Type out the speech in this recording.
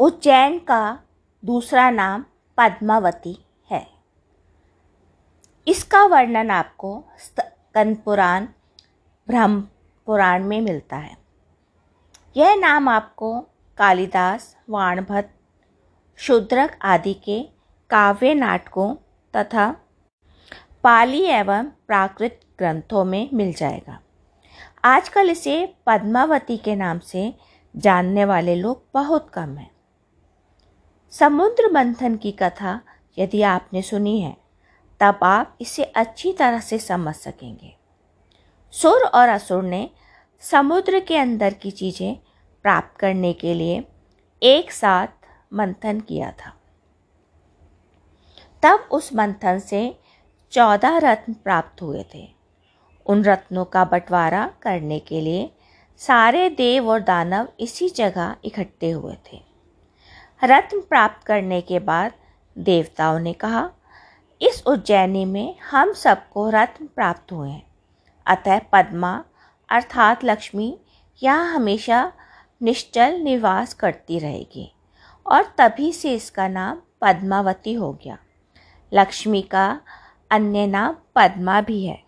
उज्जैन का दूसरा नाम पद्मावती है। इसका वर्णन आपको स्कंदपुराण ब्रह्मपुराण में मिलता है। यह नाम आपको कालिदास, वाण भट्ट, शुद्रक आदि के काव्य नाटकों तथा पाली एवं प्राकृत ग्रंथों में मिल जाएगा। आजकल इसे पद्मावती के नाम से जानने वाले लोग बहुत कम हैं। समुद्र मंथन की कथा यदि आपने सुनी है तब आप इसे अच्छी तरह से समझ सकेंगे। सुर और असुर ने समुद्र के अंदर की चीज़ें प्राप्त करने के लिए एक साथ मंथन किया था। तब उस मंथन से 14 रत्न प्राप्त हुए थे। उन रत्नों का बंटवारा करने के लिए सारे देव और दानव इसी जगह इकट्ठे हुए थे। रत्न प्राप्त करने के बाद देवताओं ने कहा, इस उज्जैनी में हम सबको रत्न प्राप्त हुए हैं, अतः पद्मा अर्थात लक्ष्मी यहाँ हमेशा निश्चल निवास करती रहेगी और तभी से इसका नाम पद्मावती हो गया। लक्ष्मी का अन्य नाम पद्मा भी है।